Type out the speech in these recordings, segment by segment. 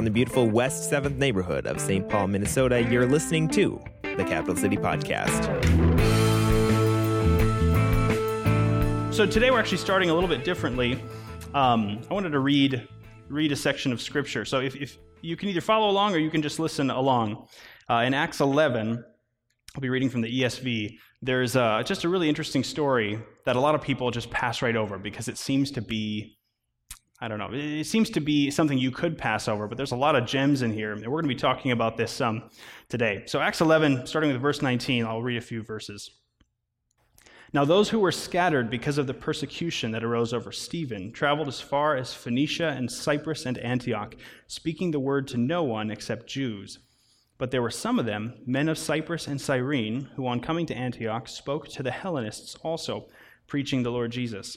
from the beautiful West 7th neighborhood of St. Paul, Minnesota, you're listening to the Capital City Podcast. So today we're actually starting a little bit differently. I wanted to read a section of Scripture. So if you can either follow along or you can just listen along. In Acts 11, I'll be reading from the ESV. There's just a really interesting story that a lot of people just pass right over because it seems to be, I don't know, it seems to be something you could pass over, but there's a lot of gems in here, and we're going to be talking about this some today. So Acts 11, starting with verse 19, I'll read a few verses. Now those who were scattered because of the persecution that arose over Stephen traveled as far as Phoenicia and Cyprus and Antioch, speaking the word to no one except Jews. But there were some of them, men of Cyprus and Cyrene, who on coming to Antioch spoke to the Hellenists also, preaching the Lord Jesus.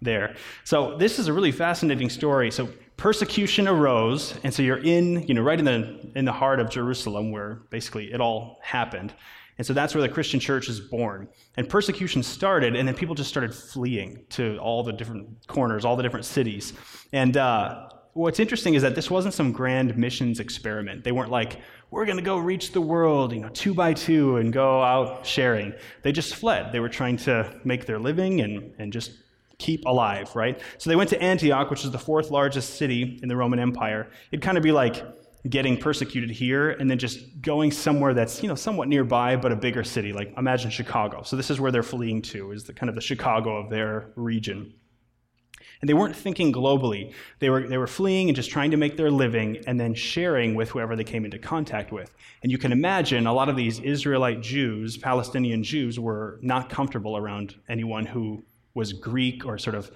there. So this is a really fascinating story. So persecution arose, and so you're right in the heart of Jerusalem where basically it all happened. And so that's where the Christian church is born. And persecution started, and then people just started fleeing to all the different corners, all the different cities. And what's interesting is that this wasn't some grand missions experiment. They weren't like, we're going to go reach the world, two by two and go out sharing. They just fled. They were trying to make their living and just keep alive, right? So they went to Antioch, which is the fourth largest city in the Roman Empire. It'd kind of be like getting persecuted here and then just going somewhere that's, somewhat nearby, but a bigger city. Like imagine Chicago. So this is where they're fleeing to, is the kind of the Chicago of their region. And they weren't thinking globally. They were fleeing and just trying to make their living and then sharing with whoever they came into contact with. And you can imagine a lot of these Israelite Jews, Palestinian Jews, were not comfortable around anyone who was Greek or sort of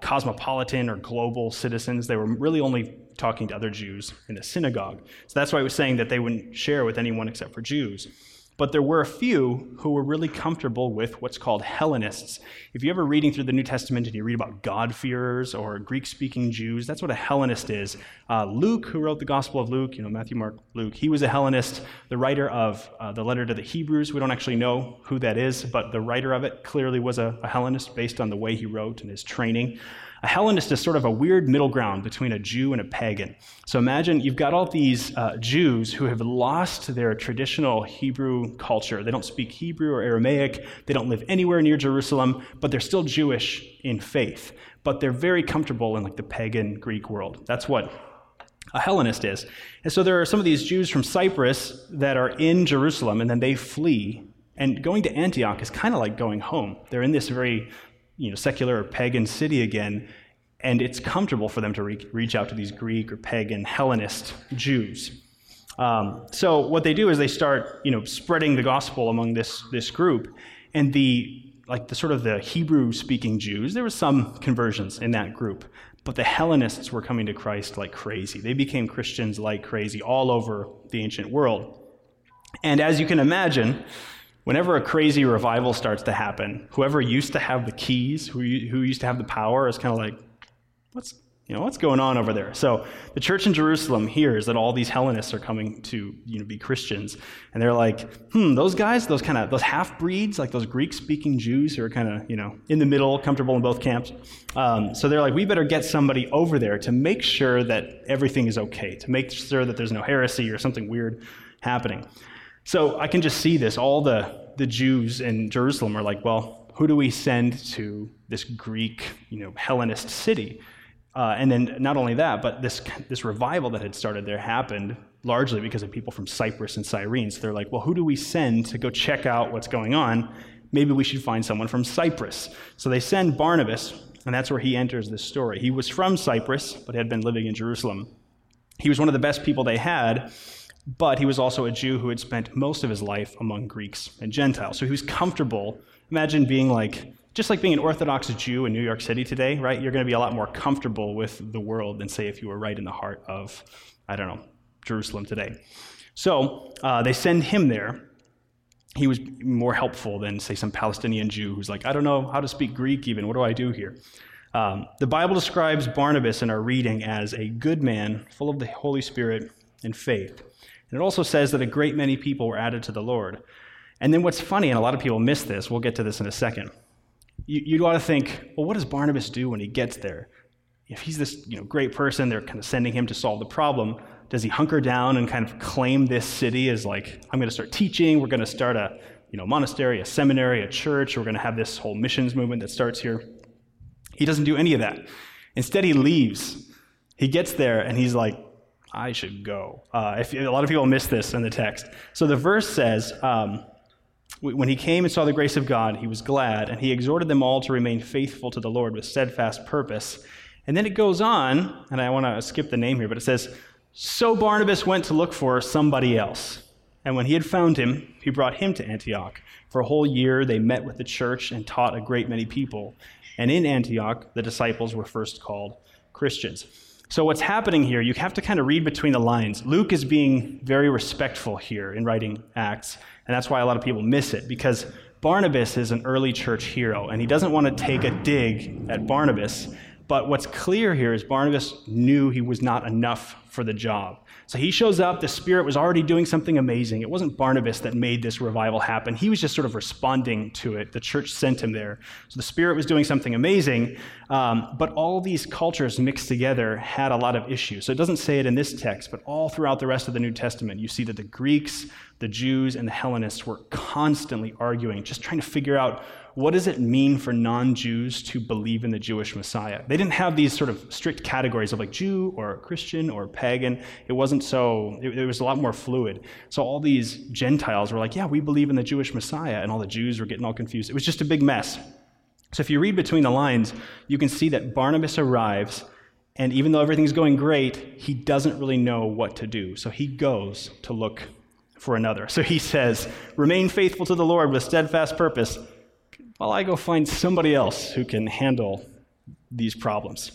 cosmopolitan or global citizens. They were really only talking to other Jews in the synagogue. So that's why I was saying that they wouldn't share with anyone except for Jews. But there were a few who were really comfortable with what's called Hellenists. If you're ever reading through the New Testament and you read about God-fearers or Greek-speaking Jews, that's what a Hellenist is. Luke, who wrote the Gospel of Luke, Matthew, Mark, Luke, he was a Hellenist. The writer of the letter to the Hebrews, we don't actually know who that is, but the writer of it clearly was a Hellenist based on the way he wrote and his training. A Hellenist is sort of a weird middle ground between a Jew and a pagan. So imagine you've got all these Jews who have lost their traditional Hebrew culture. They don't speak Hebrew or Aramaic. They don't live anywhere near Jerusalem, but they're still Jewish in faith. But they're very comfortable in the pagan Greek world. That's what a Hellenist is. And so there are some of these Jews from Cyprus that are in Jerusalem, and then they flee. And going to Antioch is kind of like going home. They're in this very secular or pagan city again, and it's comfortable for them to reach out to these Greek or pagan Hellenist Jews. So what they do is they start, spreading the gospel among this group, and the Hebrew-speaking Jews. There were some conversions in that group, but the Hellenists were coming to Christ like crazy. They became Christians like crazy all over the ancient world, and as you can imagine, whenever a crazy revival starts to happen, whoever used to have the keys, who used to have the power, is kind of like, what's going on over there? So the church in Jerusalem hears that all these Hellenists are coming to be Christians, and they're like, those guys, those half-breeds, like those Greek-speaking Jews who are kind of in the middle, comfortable in both camps. So they're like, we better get somebody over there to make sure that everything is okay, to make sure that there's no heresy or something weird happening. So I can just see this. All the Jews in Jerusalem are like, well, who do we send to this Greek, Hellenist city? And then not only that, but this revival that had started there happened largely because of people from Cyprus and Cyrene. So they're like, well, who do we send to go check out what's going on? Maybe we should find someone from Cyprus. So they send Barnabas, and that's where he enters this story. He was from Cyprus, but had been living in Jerusalem. He was one of the best people they had, but he was also a Jew who had spent most of his life among Greeks and Gentiles. So he was comfortable. Imagine being an Orthodox Jew in New York City today, right? You're going to be a lot more comfortable with the world than, say, if you were right in the heart of, I don't know, Jerusalem today. So they send him there. He was more helpful than, say, some Palestinian Jew who's like, I don't know how to speak Greek even. What do I do here? The Bible describes Barnabas in our reading as a good man, full of the Holy Spirit and faith. And it also says that a great many people were added to the Lord. And then what's funny, and a lot of people miss this, we'll get to this in a second, you ought to think, well, what does Barnabas do when he gets there? If he's this great person, they're kind of sending him to solve the problem, does he hunker down and kind of claim this city as like, I'm going to start teaching, we're going to start a monastery, a seminary, a church, we're going to have this whole missions movement that starts here? He doesn't do any of that. Instead, he leaves. He gets there, and he's like, I should go. A lot of people miss this in the text. So the verse says, when he came and saw the grace of God, he was glad, and he exhorted them all to remain faithful to the Lord with steadfast purpose. And then it goes on, and I want to skip the name here, but it says, so Barnabas went to look for somebody else. And when he had found him, he brought him to Antioch. For a whole year they met with the church and taught a great many people. And in Antioch, the disciples were first called Christians. So what's happening here, you have to kind of read between the lines. Luke is being very respectful here in writing Acts, and that's why a lot of people miss it, because Barnabas is an early church hero, and he doesn't want to take a dig at Barnabas. But what's clear here is Barnabas knew he was not enough for the job. So he shows up, the Spirit was already doing something amazing. It wasn't Barnabas that made this revival happen. He was just sort of responding to it. The church sent him there. So the Spirit was doing something amazing, but all these cultures mixed together had a lot of issues. So it doesn't say it in this text, but all throughout the rest of the New Testament, you see that the Greeks, the Jews, and the Hellenists were constantly arguing, just trying to figure out, what does it mean for non-Jews to believe in the Jewish Messiah? They didn't have these sort of strict categories of like Jew or Christian or pagan. It wasn't so, it was a lot more fluid. So all these Gentiles were like, yeah, we believe in the Jewish Messiah, and all the Jews were getting all confused. It was just a big mess. So if you read between the lines, you can see that Barnabas arrives, and even though everything's going great, he doesn't really know what to do. So he goes to look for another. So he says, remain faithful to the Lord with steadfast purpose, while I go find somebody else who can handle these problems.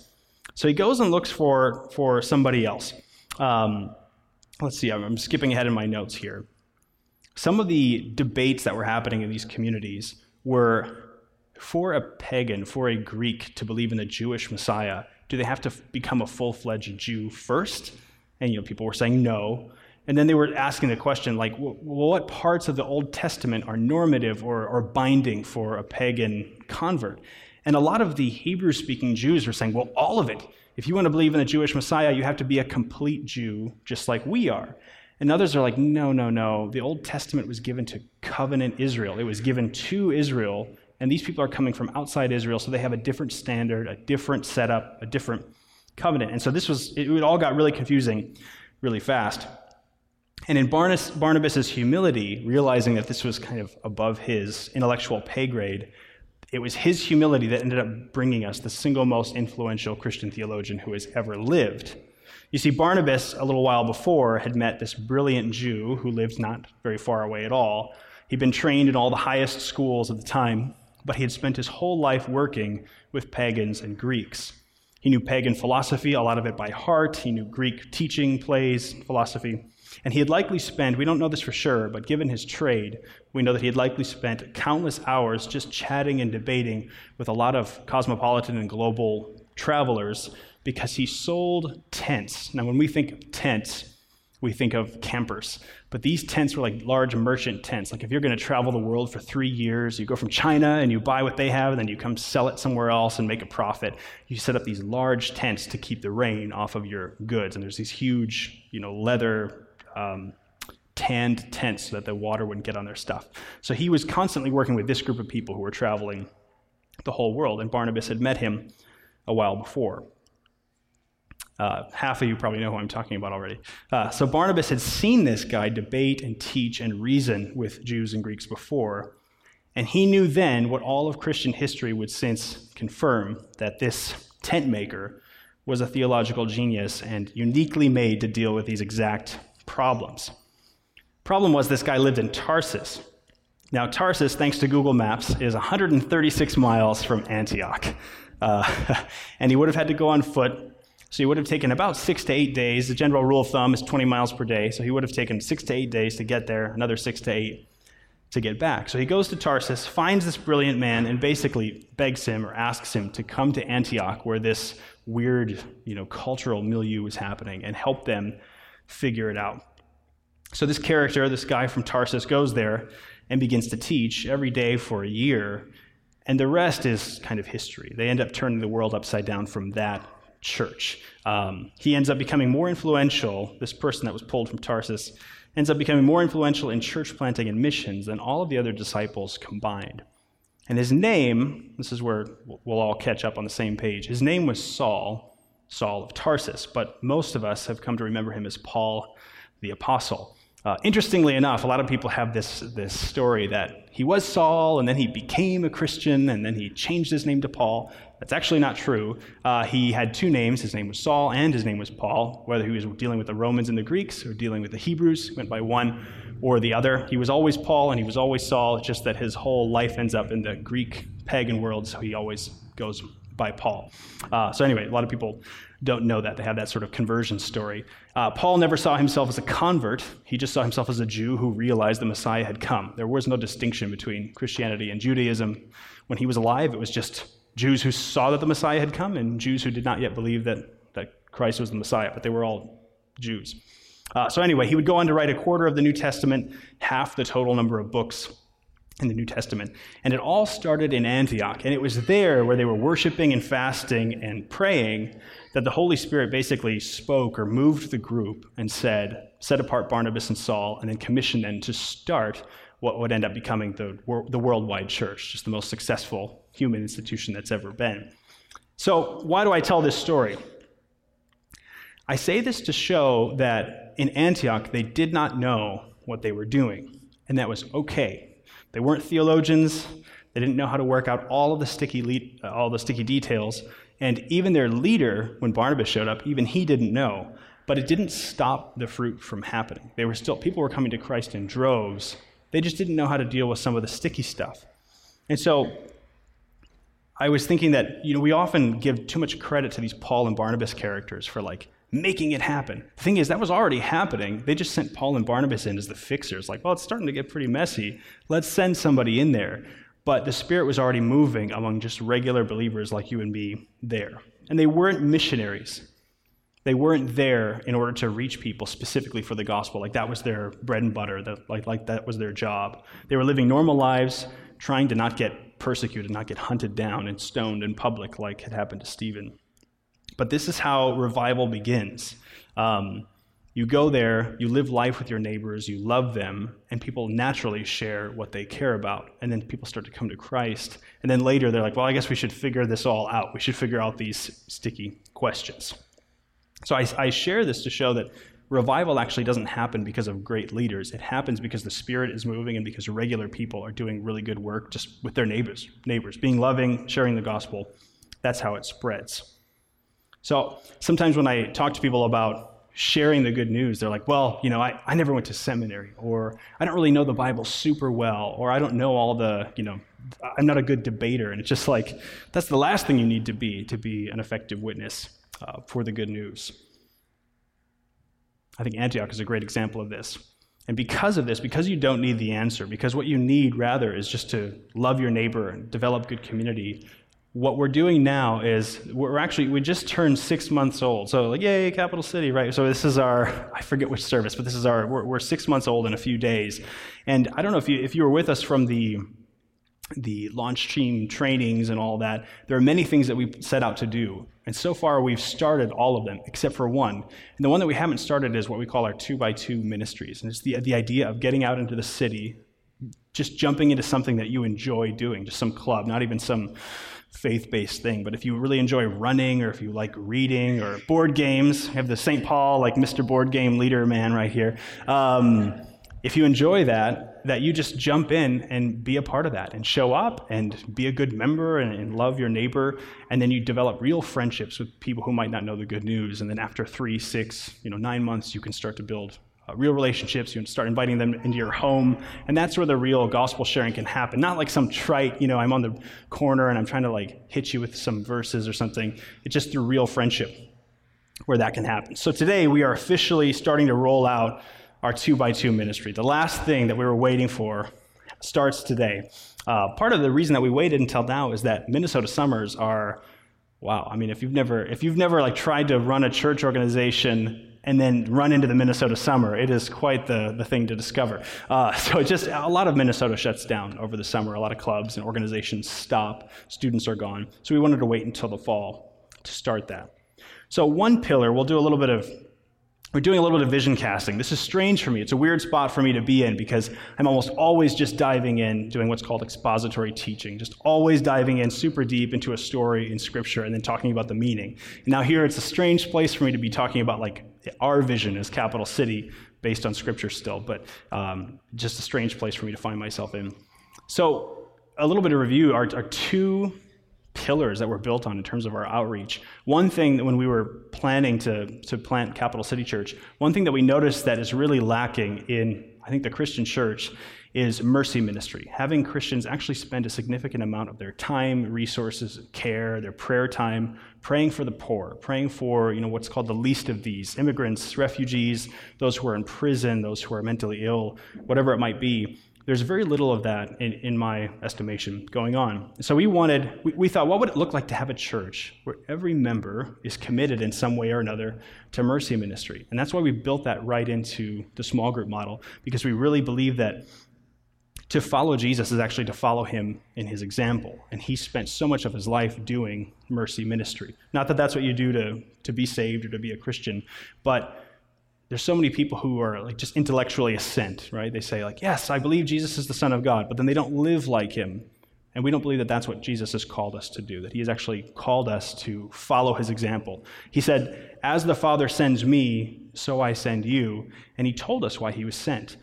So he goes and looks for somebody else. Let's see, I'm skipping ahead in my notes here. Some of the debates that were happening in these communities were, for a pagan, for a Greek to believe in the Jewish Messiah, do they have to become a full-fledged Jew first? And people were saying no. And then they were asking the question, like, what parts of the Old Testament are normative or binding for a pagan convert? And a lot of the Hebrew-speaking Jews were saying, well, all of it. If you want to believe in the Jewish Messiah, you have to be a complete Jew, just like we are. And others are like, no. The Old Testament was given to covenant Israel. It was given to Israel, and these people are coming from outside Israel, so they have a different standard, a different setup, a different covenant. And so it all got really confusing really fast. And in Barnabas's humility, realizing that this was kind of above his intellectual pay grade, it was his humility that ended up bringing us the single most influential Christian theologian who has ever lived. You see, Barnabas, a little while before, had met this brilliant Jew who lived not very far away at all. He'd been trained in all the highest schools of the time, but he had spent his whole life working with pagans and Greeks. He knew pagan philosophy, a lot of it by heart. He knew Greek teaching, plays, philosophy. And he had likely spent, we don't know this for sure, but given his trade, we know that he had likely spent countless hours just chatting and debating with a lot of cosmopolitan and global travelers, because he sold tents. Now, when we think of tents, we think of campers. But these tents were like large merchant tents. Like if you're going to travel the world for 3 years, you go from China and you buy what they have, and then you come sell it somewhere else and make a profit. You set up these large tents to keep the rain off of your goods. And there's these huge, leather tanned tents so that the water wouldn't get on their stuff. So he was constantly working with this group of people who were traveling the whole world, and Barnabas had met him a while before. Half of you probably know who I'm talking about already. So Barnabas had seen this guy debate and teach and reason with Jews and Greeks before, and he knew then what all of Christian history would since confirm, that this tent maker was a theological genius and uniquely made to deal with these exact problems. Problem was, this guy lived in Tarsus. Now, Tarsus, thanks to Google Maps, is 136 miles from Antioch. And he would have had to go on foot, So he would have taken about 6 to 8 days. The general rule of thumb is 20 miles per day. So he would have taken 6 to 8 days to get there, another 6 to 8 to get back. So he goes to Tarsus, finds this brilliant man, and basically begs him or asks him to come to Antioch, where this weird, cultural milieu was happening, and help them figure it out. So this character, this guy from Tarsus, goes there and begins to teach every day for a year, and the rest is kind of history. They end up turning the world upside down from that church. He ends up becoming more influential. This person that was pulled from Tarsus ends up becoming more influential in church planting and missions than all of the other disciples combined. And his name, this is where we'll all catch up on the same page, his name was Saul, Saul of Tarsus, but most of us have come to remember him as Paul the Apostle. Interestingly enough, a lot of people have this story that he was Saul, and then he became a Christian, and then he changed his name to Paul. That's actually not true. He had two names. His name was Saul, and his name was Paul. Whether he was dealing with the Romans and the Greeks or dealing with the Hebrews, he went by one or the other. He was always Paul, and he was always Saul. It's just that his whole life ends up in the Greek pagan world, so he always goes by Paul. So anyway, a lot of people don't know that. They have that sort of conversion story. Paul never saw himself as a convert. He just saw himself as a Jew who realized the Messiah had come. There was no distinction between Christianity and Judaism. When he was alive, it was just Jews who saw that the Messiah had come and Jews who did not yet believe that Christ was the Messiah, but they were all Jews. So anyway, he would go on to write 1/4 of the New Testament, half the total number of books in the New Testament. And it all started in Antioch, and it was there where they were worshiping and fasting and praying that the Holy Spirit basically spoke or moved the group and said, set apart Barnabas and Saul, and then commissioned them to start what would end up becoming the worldwide church, just the most successful human institution that's ever been. So why do I tell this story? I say this to show that in Antioch, they did not know what they were doing, and that was okay. They weren't theologians. They didn't know how to work out all the sticky details. And even their leader, when Barnabas showed up, even he didn't know. But it didn't stop the fruit from happening. People were coming to Christ in droves. They just didn't know how to deal with some of the sticky stuff. And so I was thinking that, we often give too much credit to these Paul and Barnabas characters for making it happen. The thing is, that was already happening. They just sent Paul and Barnabas in as the fixers. It's starting to get pretty messy. Let's send somebody in there. But the Spirit was already moving among just regular believers like you and me there. And they weren't missionaries. They weren't there in order to reach people specifically for the gospel. That was their bread and butter. That was their job. They were living normal lives, trying to not get persecuted, not get hunted down and stoned in public like had happened to Stephen. But this is how revival begins. You go there, you live life with your neighbors, you love them, and people naturally share what they care about. And then people start to come to Christ. And then later they're like, well, I guess we should figure this all out. We should figure out these sticky questions. So I share this to show that revival actually doesn't happen because of great leaders. It happens because the Spirit is moving and because regular people are doing really good work just with their neighbors, being loving, sharing the gospel. That's how it spreads. So sometimes when I talk to people about sharing the good news, they're like, well, I never went to seminary, or I don't really know the Bible super well, or I don't know all the, I'm not a good debater. And it's just that's the last thing you need to be an effective witness for the good news. I think Antioch is a great example of this. And because of this, because you don't need the answer, because what you need rather is just to love your neighbor and develop good community. What we're doing now is we just turned 6 months old. So yay, Capital City, right? So this is I forget which service, but we're 6 months old in a few days. And I don't know if you were with us from the launch team trainings and all that. There are many things that we set out to do. And so far we've started all of them except for one. And the one that we haven't started is what we call our 2x2 ministries. And it's the idea of getting out into the city, just jumping into something that you enjoy doing, just some club, not even some faith-based thing. But if you really enjoy running, or if you like reading or board games, you have the St. Paul, Mr. Board Game Leader man right here. If you enjoy that you just jump in and be a part of that and show up and be a good member and love your neighbor. And then you develop real friendships with people who might not know the good news. And then after 3, 6, 9 months, you can start to build real relationships. You start inviting them into your home, and that's where the real gospel sharing can happen. Not like some trite, I'm on the corner and I'm trying to hit you with some verses or something. It's just through real friendship. where that can happen. So today we are officially starting to roll out our 2x2 ministry. The last thing that we were waiting for starts today. Part of the reason that we waited until now is that Minnesota summers are, wow. I mean, if you've never like tried to run a church organization and then run into the Minnesota summer, it is quite the thing to discover. So just a lot of Minnesota shuts down over the summer. A lot of clubs and organizations stop. Students are gone. So we wanted to wait until the fall to start that. So one pillar, we're doing a little bit of vision casting. This is strange for me. It's a weird spot for me to be in because I'm almost always just diving in, doing what's called expository teaching, just always diving in super deep into a story in Scripture and then talking about the meaning. And now here, it's a strange place for me to be talking about like our vision as Capital City based on Scripture still, but just a strange place for me to find myself in. So a little bit of review are two pillars that were built on in terms of our outreach. One thing that when we were planning to plant Capital City Church, one thing that we noticed that is really lacking in, I think, the Christian church is mercy ministry. Having Christians actually spend a significant amount of their time, resources, care, their prayer time, praying for the poor, praying for, you know, what's called the least of these, immigrants, refugees, those who are in prison, those who are mentally ill, whatever it might be. There's very little of that, in my estimation, going on. So we thought, what would it look like to have a church where every member is committed in some way or another to mercy ministry? And that's why we built that right into the small group model, because we really believe that to follow Jesus is actually to follow him in his example. And he spent so much of his life doing mercy ministry. Not that that's what you do to be saved or to be a Christian, but there's so many people who are like just intellectually assent, right? They say like, yes, I believe Jesus is the Son of God, but then they don't live like him. And we don't believe that that's what Jesus has called us to do, that he has actually called us to follow his example. He said, as the Father sends me, so I send you. And he told us why he was sent.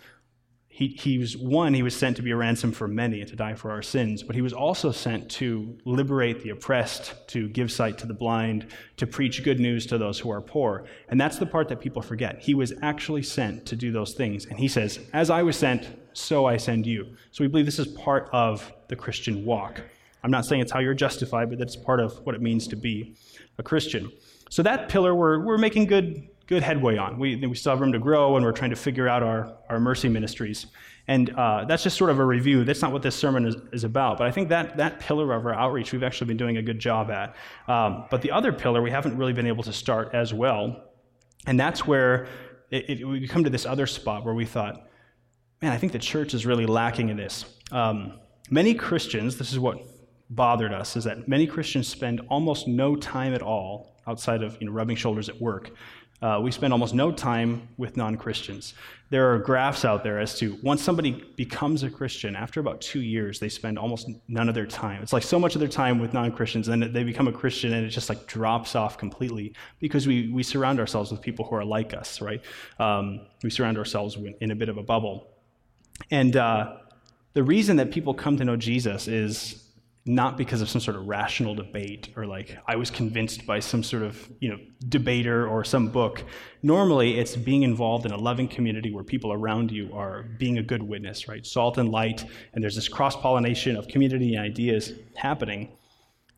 He was sent to be a ransom for many and to die for our sins, but he was also sent to liberate the oppressed, to give sight to the blind, to preach good news to those who are poor. And that's the part that people forget. He was actually sent to do those things. And he says, as I was sent, so I send you. So we believe this is part of the Christian walk. I'm not saying it's how you're justified, but that's part of what it means to be a Christian. So that pillar we're making good headway on. We still have room to grow, and we're trying to figure out our mercy ministries. And that's just sort of a review. That's not what this sermon is about, but I think that pillar of our outreach we've actually been doing a good job at. But the other pillar we haven't really been able to start as well, and that's where we come to this other spot where we thought, man, I think the church is really lacking in this. Many Christians, this is what bothered us, is that many Christians spend almost no time at all outside of rubbing shoulders at work. We spend almost no time with non-Christians. There are graphs out there as to once somebody becomes a Christian, after about 2 years, they spend almost none of their time. It's like so much of their time with non-Christians, and they become a Christian, and it just like drops off completely because we surround ourselves with people who are like us, right? We surround ourselves in a bit of a bubble. And the reason that people come to know Jesus is not because of some sort of rational debate or like I was convinced by some sort of debater or some book. Normally, it's being involved in a loving community where people around you are being a good witness, right? Salt and light, and there's this cross-pollination of community and ideas happening.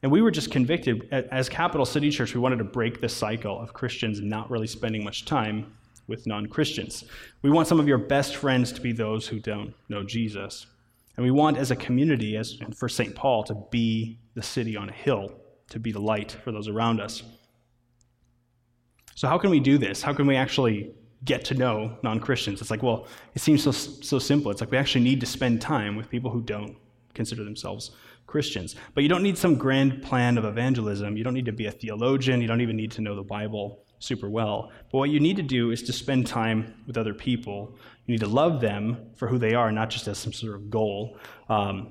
And we were just convicted, as Capital City Church, we wanted to break the cycle of Christians not really spending much time with non-Christians. We want some of your best friends to be those who don't know Jesus. And we want, as a community, as for St. Paul, to be the city on a hill, to be the light for those around us. So how can we do this? How can we actually get to know non-Christians? It's like, well, it seems so simple. It's like we actually need to spend time with people who don't consider themselves Christians. But you don't need some grand plan of evangelism. You don't need to be a theologian. You don't even need to know the Bible super well. But what you need to do is to spend time with other people. You need to love them for who they are, not just as some sort of goal. And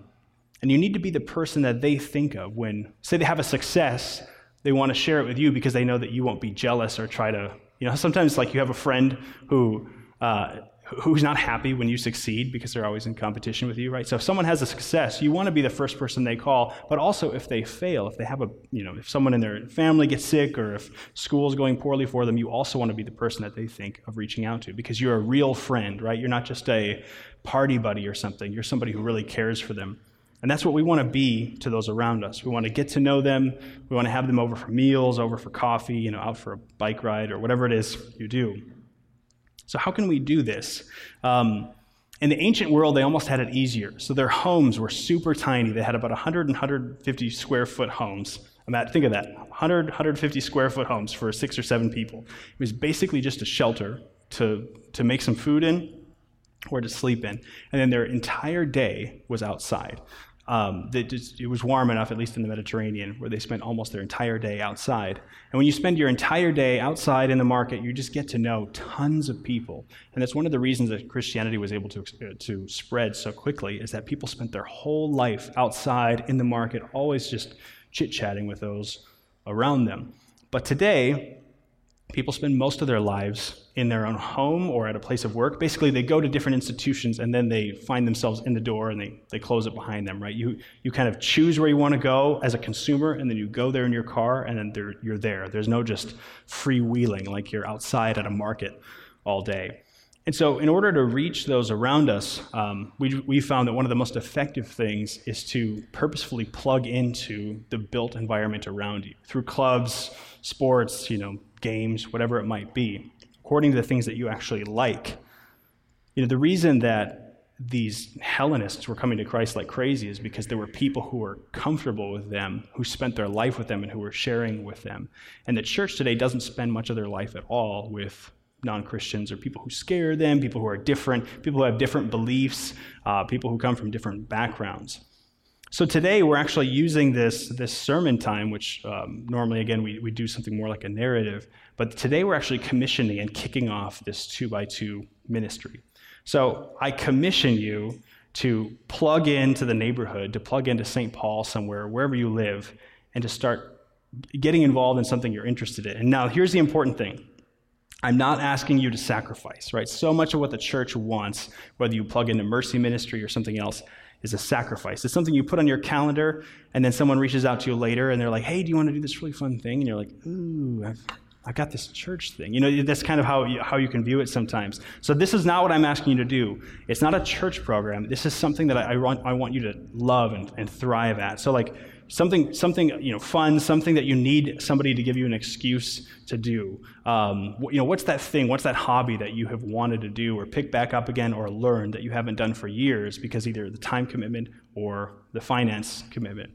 you need to be the person that they think of when, say they have a success, they want to share it with you because they know that you won't be jealous or try to, sometimes like you have a friend who's not happy when you succeed because they're always in competition with you, right? So if someone has a success, you want to be the first person they call, but also if they fail, if they have if someone in their family gets sick or if school's going poorly for them, you also want to be the person that they think of reaching out to because you're a real friend, right? You're not just a party buddy or something. You're somebody who really cares for them. And that's what we want to be to those around us. We want to get to know them. We want to have them over for meals, over for coffee, out for a bike ride or whatever it is you do. So how can we do this? In the ancient world, they almost had it easier. So their homes were super tiny. They had about 100 and 150 square foot homes. Think of that, 100, 150 square foot homes for 6 or 7 people. It was basically just a shelter to make some food in or to sleep in. And then their entire day was outside. It was warm enough, at least in the Mediterranean, where they spent almost their entire day outside. And when you spend your entire day outside in the market, you just get to know tons of people. And that's one of the reasons that Christianity was able to spread so quickly, is that people spent their whole life outside in the market, always just chit-chatting with those around them. But today, people spend most of their lives in their own home or at a place of work. Basically, they go to different institutions and then they find themselves in the door and they close it behind them, right? You kind of choose where you want to go as a consumer, and then you go there in your car, and then you're there. There's no just freewheeling like you're outside at a market all day. And so in order to reach those around us, we found that one of the most effective things is to purposefully plug into the built environment around you through clubs, sports, games, whatever it might be, according to the things that you actually like. The reason that these Hellenists were coming to Christ like crazy is because there were people who were comfortable with them, who spent their life with them, and who were sharing with them. And the church today doesn't spend much of their life at all with non-Christians or people who scare them, people who are different, people who have different beliefs, people who come from different backgrounds. So today we're actually using this sermon time, which normally, again, we do something more like a narrative, but today we're actually commissioning and kicking off this 2x2 ministry. So I commission you to plug into the neighborhood, to plug into St. Paul somewhere, wherever you live, and to start getting involved in something you're interested in. And now here's the important thing. I'm not asking you to sacrifice, right? So much of what the church wants, whether you plug into mercy ministry or something else, is a sacrifice. It's something you put on your calendar, and then someone reaches out to you later, and they're like, hey, do you want to do this really fun thing? And you're like, ooh, I've got this church thing. That's kind of how you can view it sometimes. So this is not what I'm asking you to do. It's not a church program. This is something that I want you to love and thrive at. So like something fun, something that you need somebody to give you an excuse to do. What's that thing? What's that hobby that you have wanted to do or pick back up again or learn that you haven't done for years because either the time commitment or the finance commitment?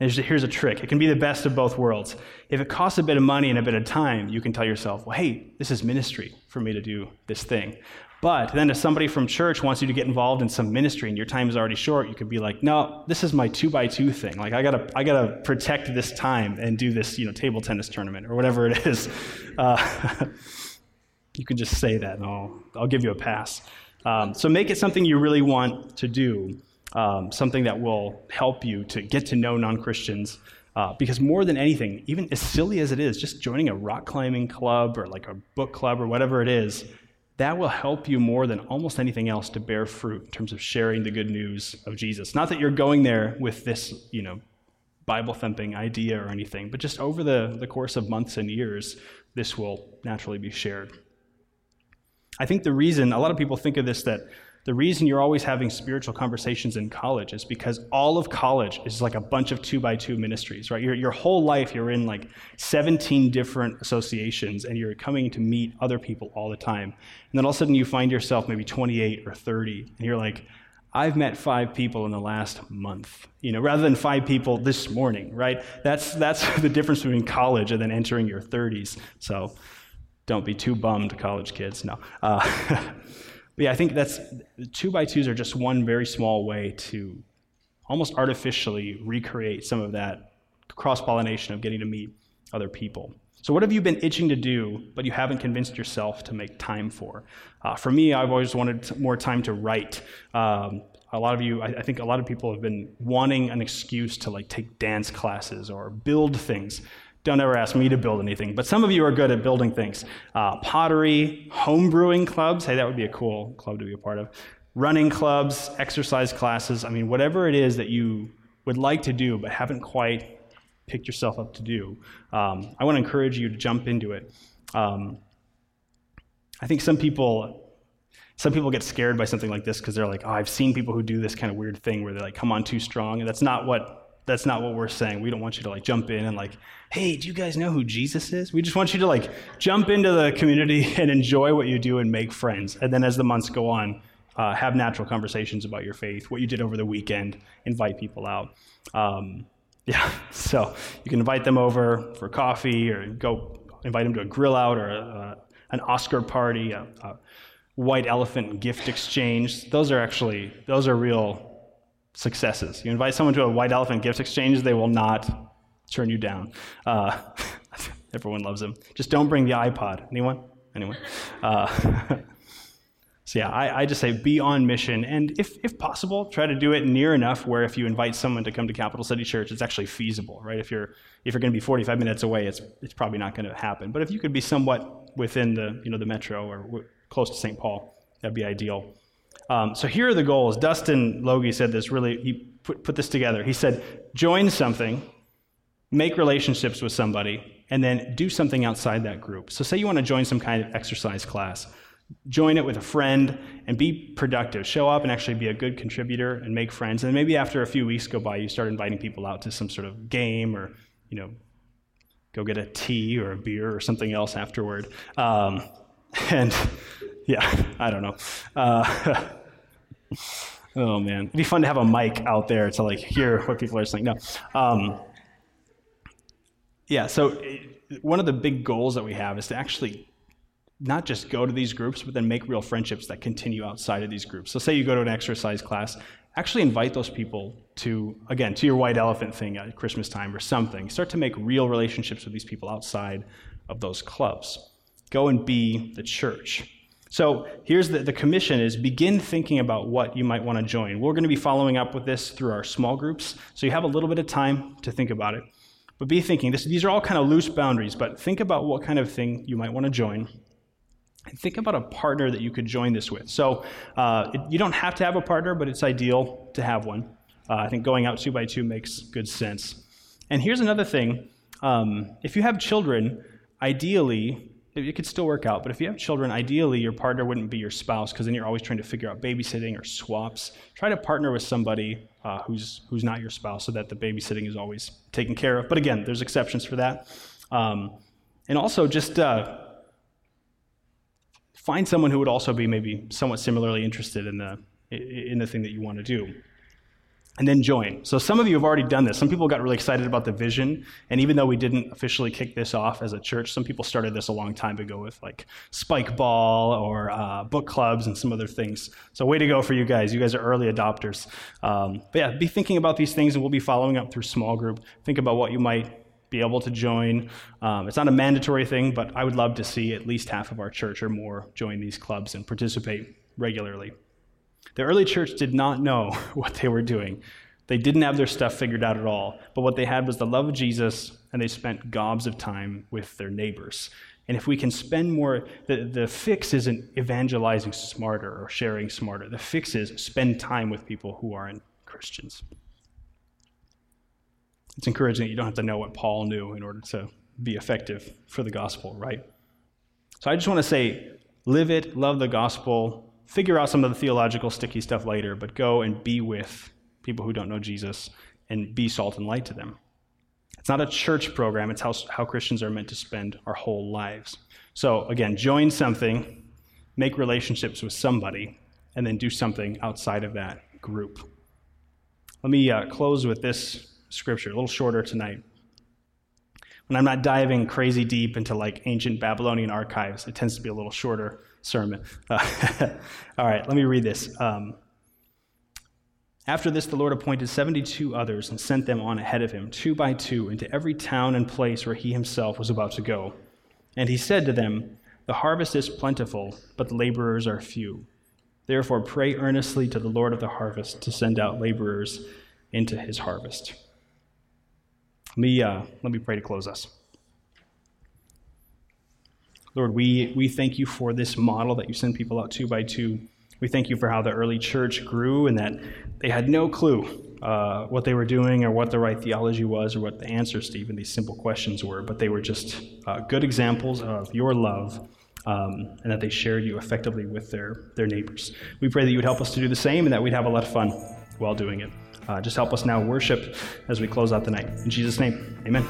And here's a trick. It can be the best of both worlds. If it costs a bit of money and a bit of time, you can tell yourself, well, hey, this is ministry for me to do this thing. But then if somebody from church wants you to get involved in some ministry and your time is already short, you could be like, no, this is my 2x2 thing. Like I gotta protect this time and do this, table tennis tournament or whatever it is. You can just say that and I'll give you a pass. So make it something you really want to do. Something that will help you to get to know non-Christians, because more than anything, even as silly as it is, just joining a rock climbing club or like a book club or whatever it is, that will help you more than almost anything else to bear fruit in terms of sharing the good news of Jesus. Not that you're going there with this, Bible thumping idea or anything, but just over the course of months and years, this will naturally be shared. I think the reason, a lot of people think of this, that the reason you're always having spiritual conversations in college is because all of college is like a bunch of 2x2 ministries, right? Your whole life, you're in like 17 different associations, and you're coming to meet other people all the time. And then all of a sudden you find yourself maybe 28 or 30, and you're like, I've met 5 people in the last month, rather than 5 people this morning, right? That's the difference between college and then entering your 30s. So don't be too bummed, college kids, no. Yeah, I think 2x2s are just one very small way to almost artificially recreate some of that cross-pollination of getting to meet other people. So what have you been itching to do, but you haven't convinced yourself to make time for? For me, I've always wanted more time to write. A lot of you, I think a lot of people have been wanting an excuse to like take dance classes or build things. Don't ever ask me to build anything, but some of you are good at building things. Pottery, home brewing clubs. Hey, that would be a cool club to be a part of. Running clubs, exercise classes. Whatever it is that you would like to do but haven't quite picked yourself up to do, I want to encourage you to jump into it. I think some people, Some people get scared by something like this because they're like, oh, I've seen people who do this kind of weird thing where they're like, come on too strong. And that's not what we're saying. We don't want you to like jump in and like, hey, do you guys know who Jesus is? We just want you to like jump into the community and enjoy what you do and make friends. And then as the months go on, have natural conversations about your faith, what you did over the weekend, invite people out. So you can invite them over for coffee or go invite them to a grill out or an Oscar party, a white elephant gift exchange. Those are real successes. You invite someone to a white elephant gift exchange, they will not turn you down. Everyone loves them. Just don't bring the iPod. Anyone? I just say be on mission. And if possible, try to do it near enough where if you invite someone to come to Capital City Church, it's actually feasible, right? If you're going to be 45 minutes away, it's probably not going to happen. But if you could be somewhat within the metro or close to St. Paul, that'd be ideal. So here are the goals. Dustin Logie said this really, he put this together. He said, join something, make relationships with somebody, and then do something outside that group. So say you want to join some kind of exercise class. Join it with a friend and be productive. Show up and actually be a good contributor and make friends. And maybe after a few weeks go by, you start inviting people out to some sort of game or, go get a tea or a beer or something else afterward. I don't know. Oh, man. It'd be fun to have a mic out there to, hear what people are saying. No. So one of the big goals that we have is to actually not just go to these groups, but then make real friendships that continue outside of these groups. So say you go to an exercise class, actually invite those people to your white elephant thing at Christmas time or something. Start to make real relationships with these people outside of those clubs. Go and be the church. So here's the commission is begin thinking about what you might want to join. We're going to be following up with this through our small groups, so you have a little bit of time to think about it. But be thinking. These are all kind of loose boundaries, but think about what kind of thing you might want to join. And think about a partner that you could join this with. So you don't have to have a partner, but it's ideal to have one. I think going out 2x2 makes good sense. And here's another thing. If you have children, ideally... it could still work out, but if you have children, ideally your partner wouldn't be your spouse because then you're always trying to figure out babysitting or swaps. Try to partner with somebody who's not your spouse so that the babysitting is always taken care of. But again, there's exceptions for that. And also just find someone who would also be maybe somewhat similarly interested in the thing that you want to do. And then join. So some of you have already done this. Some people got really excited about the vision, and even though we didn't officially kick this off as a church, some people started this a long time ago with spike ball or book clubs and some other things. So way to go for you guys. You guys are early adopters. Be thinking about these things, and we'll be following up through small group. Think about what you might be able to join. It's not a mandatory thing, but I would love to see at least half of our church or more join these clubs and participate regularly. The early church did not know what they were doing. They didn't have their stuff figured out at all. But what they had was the love of Jesus, and they spent gobs of time with their neighbors. And if we can spend more, the fix isn't evangelizing smarter or sharing smarter. The fix is spend time with people who aren't Christians. It's encouraging that you don't have to know what Paul knew in order to be effective for the gospel, right? So I just want to say, live it, love the gospel. Figure out some of the theological sticky stuff later, but go and be with people who don't know Jesus and be salt and light to them. It's not a church program. It's how Christians are meant to spend our whole lives. So again, join something, make relationships with somebody, and then do something outside of that group. Let me close with this scripture, a little shorter tonight. When I'm not diving crazy deep into ancient Babylonian archives, it tends to be a little shorter sermon. All right, let me read this. After this, the Lord appointed 72 others and sent them on ahead of him, 2x2, into every town and place where he himself was about to go. And he said to them, "The harvest is plentiful, but the laborers are few. Therefore, pray earnestly to the Lord of the harvest to send out laborers into his harvest." Let me pray to close us. Lord, we thank you for this model that you send people out 2x2. We thank you for how the early church grew and that they had no clue what they were doing or what the right theology was or what the answers to even these simple questions were, but they were just good examples of your love and that they share you effectively with their neighbors. We pray that you would help us to do the same and that we'd have a lot of fun while doing it. Just help us now worship as we close out the night. In Jesus' name, amen.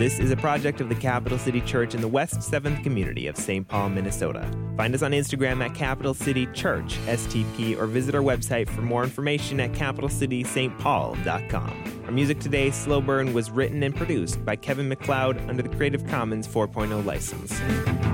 This is a project of the Capital City Church in the West 7th community of St. Paul, Minnesota. Find us on Instagram at Capital City Church, STP, or visit our website for more information at CapitalCityStPaul.com. Our music today, Slow Burn, was written and produced by Kevin McLeod under the Creative Commons 4.0 license.